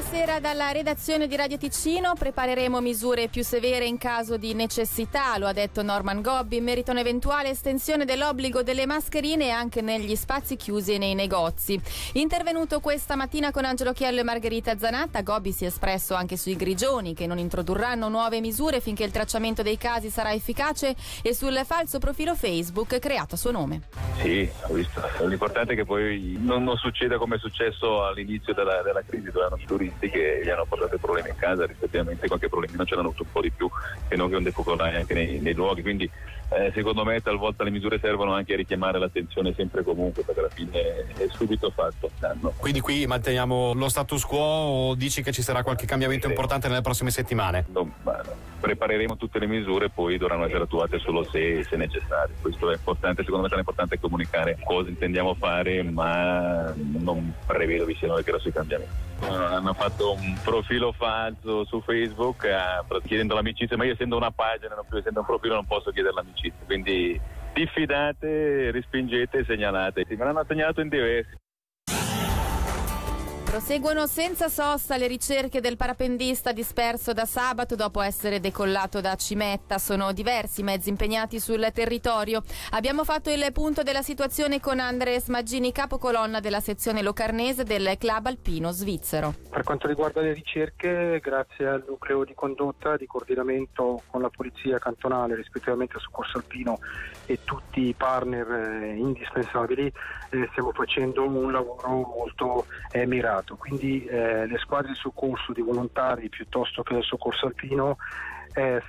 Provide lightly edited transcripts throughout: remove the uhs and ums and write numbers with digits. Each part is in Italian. Buonasera dalla redazione di Radio Ticino. Prepareremo misure più severe in caso di necessità, lo ha detto Norman Gobbi, in merito a un'eventuale estensione dell'obbligo delle mascherine anche negli spazi chiusi e nei negozi. Intervenuto questa mattina con Angelo Chiello e Margherita Zanatta, Gobbi si è espresso anche sui grigioni, che non introdurranno nuove misure finché il tracciamento dei casi sarà efficace, e sul falso profilo Facebook creato a suo nome. Sì, ho visto. L'importante è che poi non succeda come è successo all'inizio della crisi durante i turisti, che gli hanno portato problemi in casa, rispettivamente qualche problemino ce l'hanno avuto un po' di più e non che un defocolare anche nei luoghi, quindi secondo me talvolta le misure servono anche a richiamare l'attenzione sempre e comunque, perché alla fine è subito fatto danno. Quindi qui manteniamo lo status quo o dici che ci sarà qualche cambiamento importante nelle prossime settimane? No, prepareremo tutte le misure, poi dovranno essere attuate solo se necessario. Questo è importante, secondo me sarà importante comunicare cosa intendiamo fare, ma non prevedo vi siano grossi cambiamenti. Hanno fatto un profilo falso su Facebook chiedendo l'amicizia, ma io essendo una pagina, non più essendo un profilo, non posso chiedere l'amicizia, quindi diffidate, respingete e segnalate. Me l'hanno segnalato in diversi. Proseguono senza sosta le ricerche del parapendista disperso da sabato dopo essere decollato da Cimetta. Sono diversi mezzi impegnati sul territorio. Abbiamo fatto il punto della situazione con Andres Maggini, capocolonna della sezione locarnese del Club Alpino Svizzero. Per quanto riguarda le ricerche, grazie al nucleo di condotta, di coordinamento con la polizia cantonale, rispettivamente al soccorso alpino e tutti i partner indispensabili, stiamo facendo un lavoro molto mirato. Quindi le squadre di soccorso di volontari piuttosto che del soccorso alpino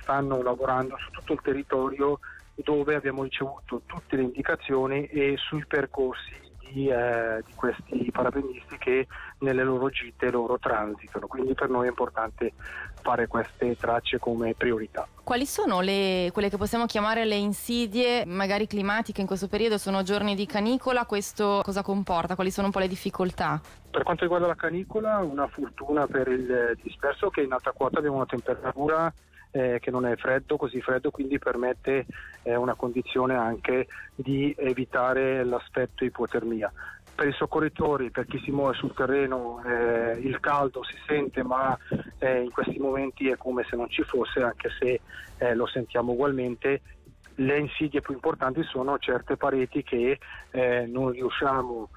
stanno lavorando su tutto il territorio dove abbiamo ricevuto tutte le indicazioni e sui percorsi di questi parapendisti che nelle loro gite loro transitano. Quindi per noi è importante fare queste tracce come priorità. Quali sono quelle che possiamo chiamare le insidie magari climatiche in questo periodo? Sono giorni di canicola, questo cosa comporta? Quali sono un po' le difficoltà? Per quanto riguarda la canicola, una fortuna per il disperso che in alta quota abbiamo una temperatura che non è così freddo, quindi permette una condizione anche di evitare l'aspetto ipotermia. Per i soccorritori, per chi si muove sul terreno, il caldo si sente, ma in questi momenti è come se non ci fosse, anche se lo sentiamo ugualmente. Le insidie più importanti sono certe pareti che non riusciamo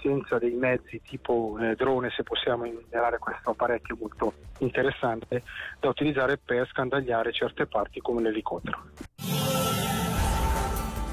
senza dei mezzi tipo drone, se possiamo indovinare questo apparecchio molto interessante da utilizzare per scandagliare certe parti come l'elicottero.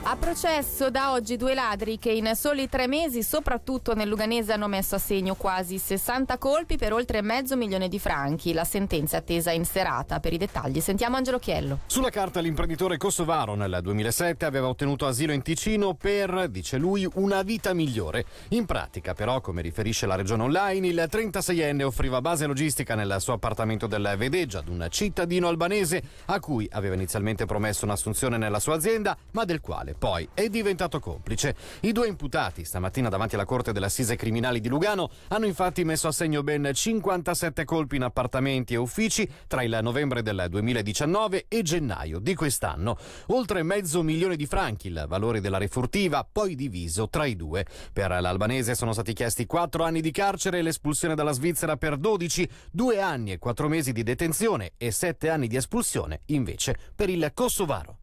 A processo da oggi 2 ladri che in soli 3 mesi, soprattutto nel Luganese, hanno messo a segno quasi 60 colpi per oltre $500.000. La sentenza è attesa in serata. Per i dettagli sentiamo Angelo Chiello. Sulla carta l'imprenditore kosovaro nel 2007 aveva ottenuto asilo in Ticino per, dice lui, una vita migliore. In pratica però, come riferisce la Regione Online, il 36enne offriva base logistica nel suo appartamento della Vedeggia ad un cittadino albanese a cui aveva inizialmente promesso un'assunzione nella sua azienda, ma del quale poi è diventato complice. I 2 imputati, stamattina davanti alla Corte delle Assise Criminali di Lugano, hanno infatti messo a segno ben 57 colpi in appartamenti e uffici tra il novembre del 2019 e gennaio di quest'anno. Oltre $500.000, il valore della refurtiva, poi diviso tra i 2. Per l'albanese sono stati chiesti 4 anni di carcere e l'espulsione dalla Svizzera per 12, 2 anni e 4 mesi di detenzione e 7 anni di espulsione invece per il kosovaro.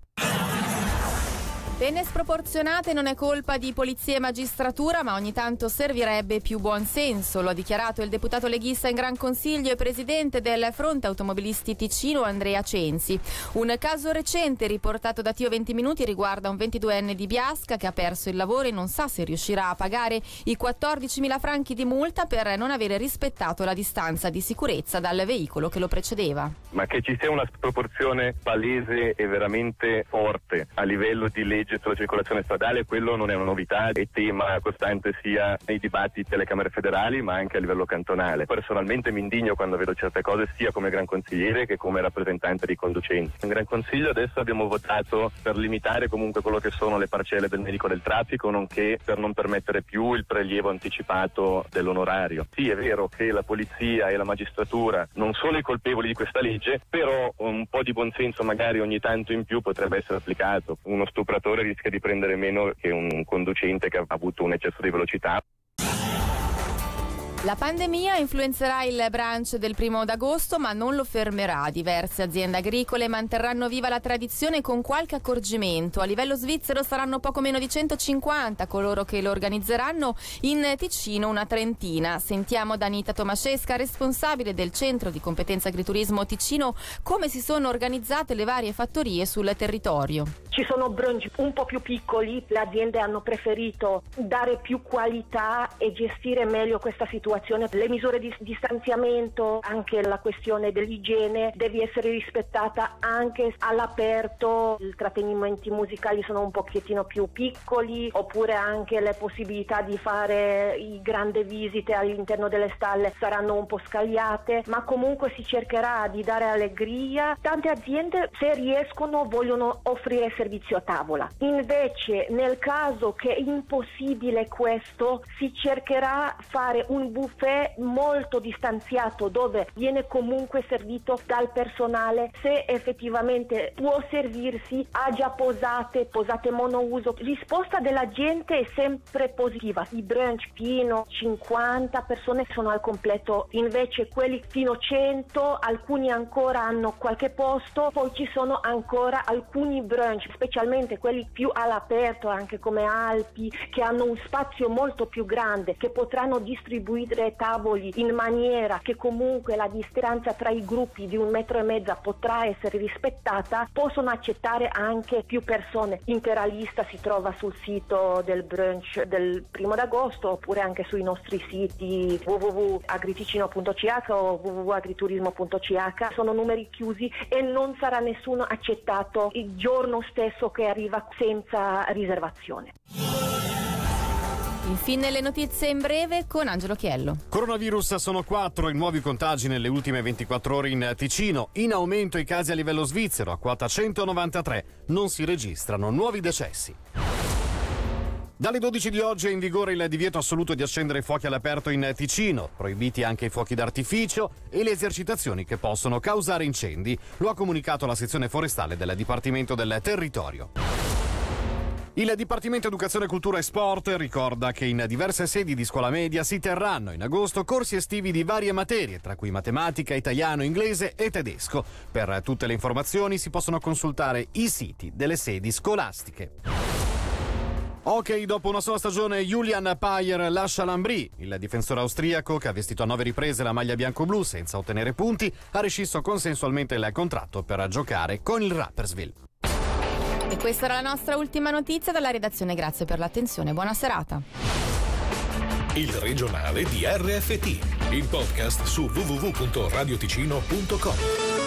Pene sproporzionate non è colpa di polizia e magistratura, ma ogni tanto servirebbe più buon senso, lo ha dichiarato il deputato leghista in Gran Consiglio e presidente del Fronte Automobilisti Ticino Andrea Censi. Un caso recente riportato da Tio 20 Minuti riguarda un 22enne di Biasca che ha perso il lavoro e non sa se riuscirà a pagare i $14.000 di multa per non avere rispettato la distanza di sicurezza dal veicolo che lo precedeva. Ma che ci sia una sproporzione palese e veramente forte a livello di legge sulla circolazione stradale, quello non è una novità, è tema costante sia nei dibattiti alle Camere federali ma anche a livello cantonale. Personalmente mi indigno quando vedo certe cose sia come Gran Consigliere che come rappresentante dei conducenti. In Gran Consiglio adesso abbiamo votato per limitare comunque quello che sono le parcelle del medico del traffico, nonché per non permettere più il prelievo anticipato dell'onorario. Sì, è vero che la polizia e la magistratura non sono i colpevoli di questa legge, però un po' di buonsenso magari ogni tanto in più potrebbe essere applicato. Uno stupratore conduttore rischia di prendere meno che un conducente che ha avuto un eccesso di velocità. La pandemia influenzerà il brunch del 1° d'agosto, ma non lo fermerà. Diverse aziende agricole manterranno viva la tradizione con qualche accorgimento. A livello svizzero saranno poco meno di 150 coloro che lo organizzeranno, in Ticino una trentina. Sentiamo Danita Tomasesca, responsabile del Centro di Competenza Agriturismo Ticino, come si sono organizzate le varie fattorie sul territorio. Ci sono brunch un po' più piccoli, le aziende hanno preferito dare più qualità e gestire meglio questa situazione. Le misure di distanziamento, anche la questione dell'igiene devi essere rispettata anche all'aperto, i trattenimenti musicali sono un pochettino più piccoli, oppure anche le possibilità di fare i grandi visite all'interno delle stalle saranno un po' scagliate, ma comunque si cercherà di dare allegria. Tante aziende, se riescono, vogliono offrire servizio a tavola, invece nel caso che è impossibile questo, si cercherà fare un buffet molto distanziato dove viene comunque servito dal personale, se effettivamente può servirsi, ha già posate monouso. Risposta della gente è sempre positiva. I brunch fino 50 persone sono al completo, invece quelli fino 100, alcuni ancora hanno qualche posto, poi ci sono ancora alcuni brunch, specialmente quelli più all'aperto, anche come Alpi, che hanno un spazio molto più grande, che potranno distribuire tavoli in maniera che comunque la distanza tra i gruppi di 1,5 metri potrà essere rispettata, possono accettare anche più persone. L'intera lista si trova sul sito del brunch del 1° d'agosto, oppure anche sui nostri siti www.agriticino.ch o www.agriturismo.ch. Sono numeri chiusi e non sarà nessuno accettato il giorno stesso che arriva senza riservazione. Infine le notizie in breve con Angelo Chiello. Coronavirus, sono 4 i nuovi contagi nelle ultime 24 ore in Ticino. In aumento i casi a livello svizzero, a quota 193. Non si registrano nuovi decessi. Dalle 12 di oggi è in vigore il divieto assoluto di accendere fuochi all'aperto in Ticino, proibiti anche i fuochi d'artificio e le esercitazioni che possono causare incendi. Lo ha comunicato la sezione forestale del Dipartimento del Territorio. Il Dipartimento Educazione, Cultura e Sport ricorda che in diverse sedi di scuola media si terranno in agosto corsi estivi di varie materie, tra cui matematica, italiano, inglese e tedesco. Per tutte le informazioni si possono consultare i siti delle sedi scolastiche. Hockey, dopo una sola stagione Julian Payer lascia l'Ambri. Il difensore austriaco, che ha vestito a 9 riprese la maglia bianco-blu senza ottenere punti, ha rescisso consensualmente il contratto per giocare con il Rapperswil. E questa era la nostra ultima notizia dalla redazione. Grazie per l'attenzione, buona serata. Il regionale di RFT, il podcast su www.radioticino.com.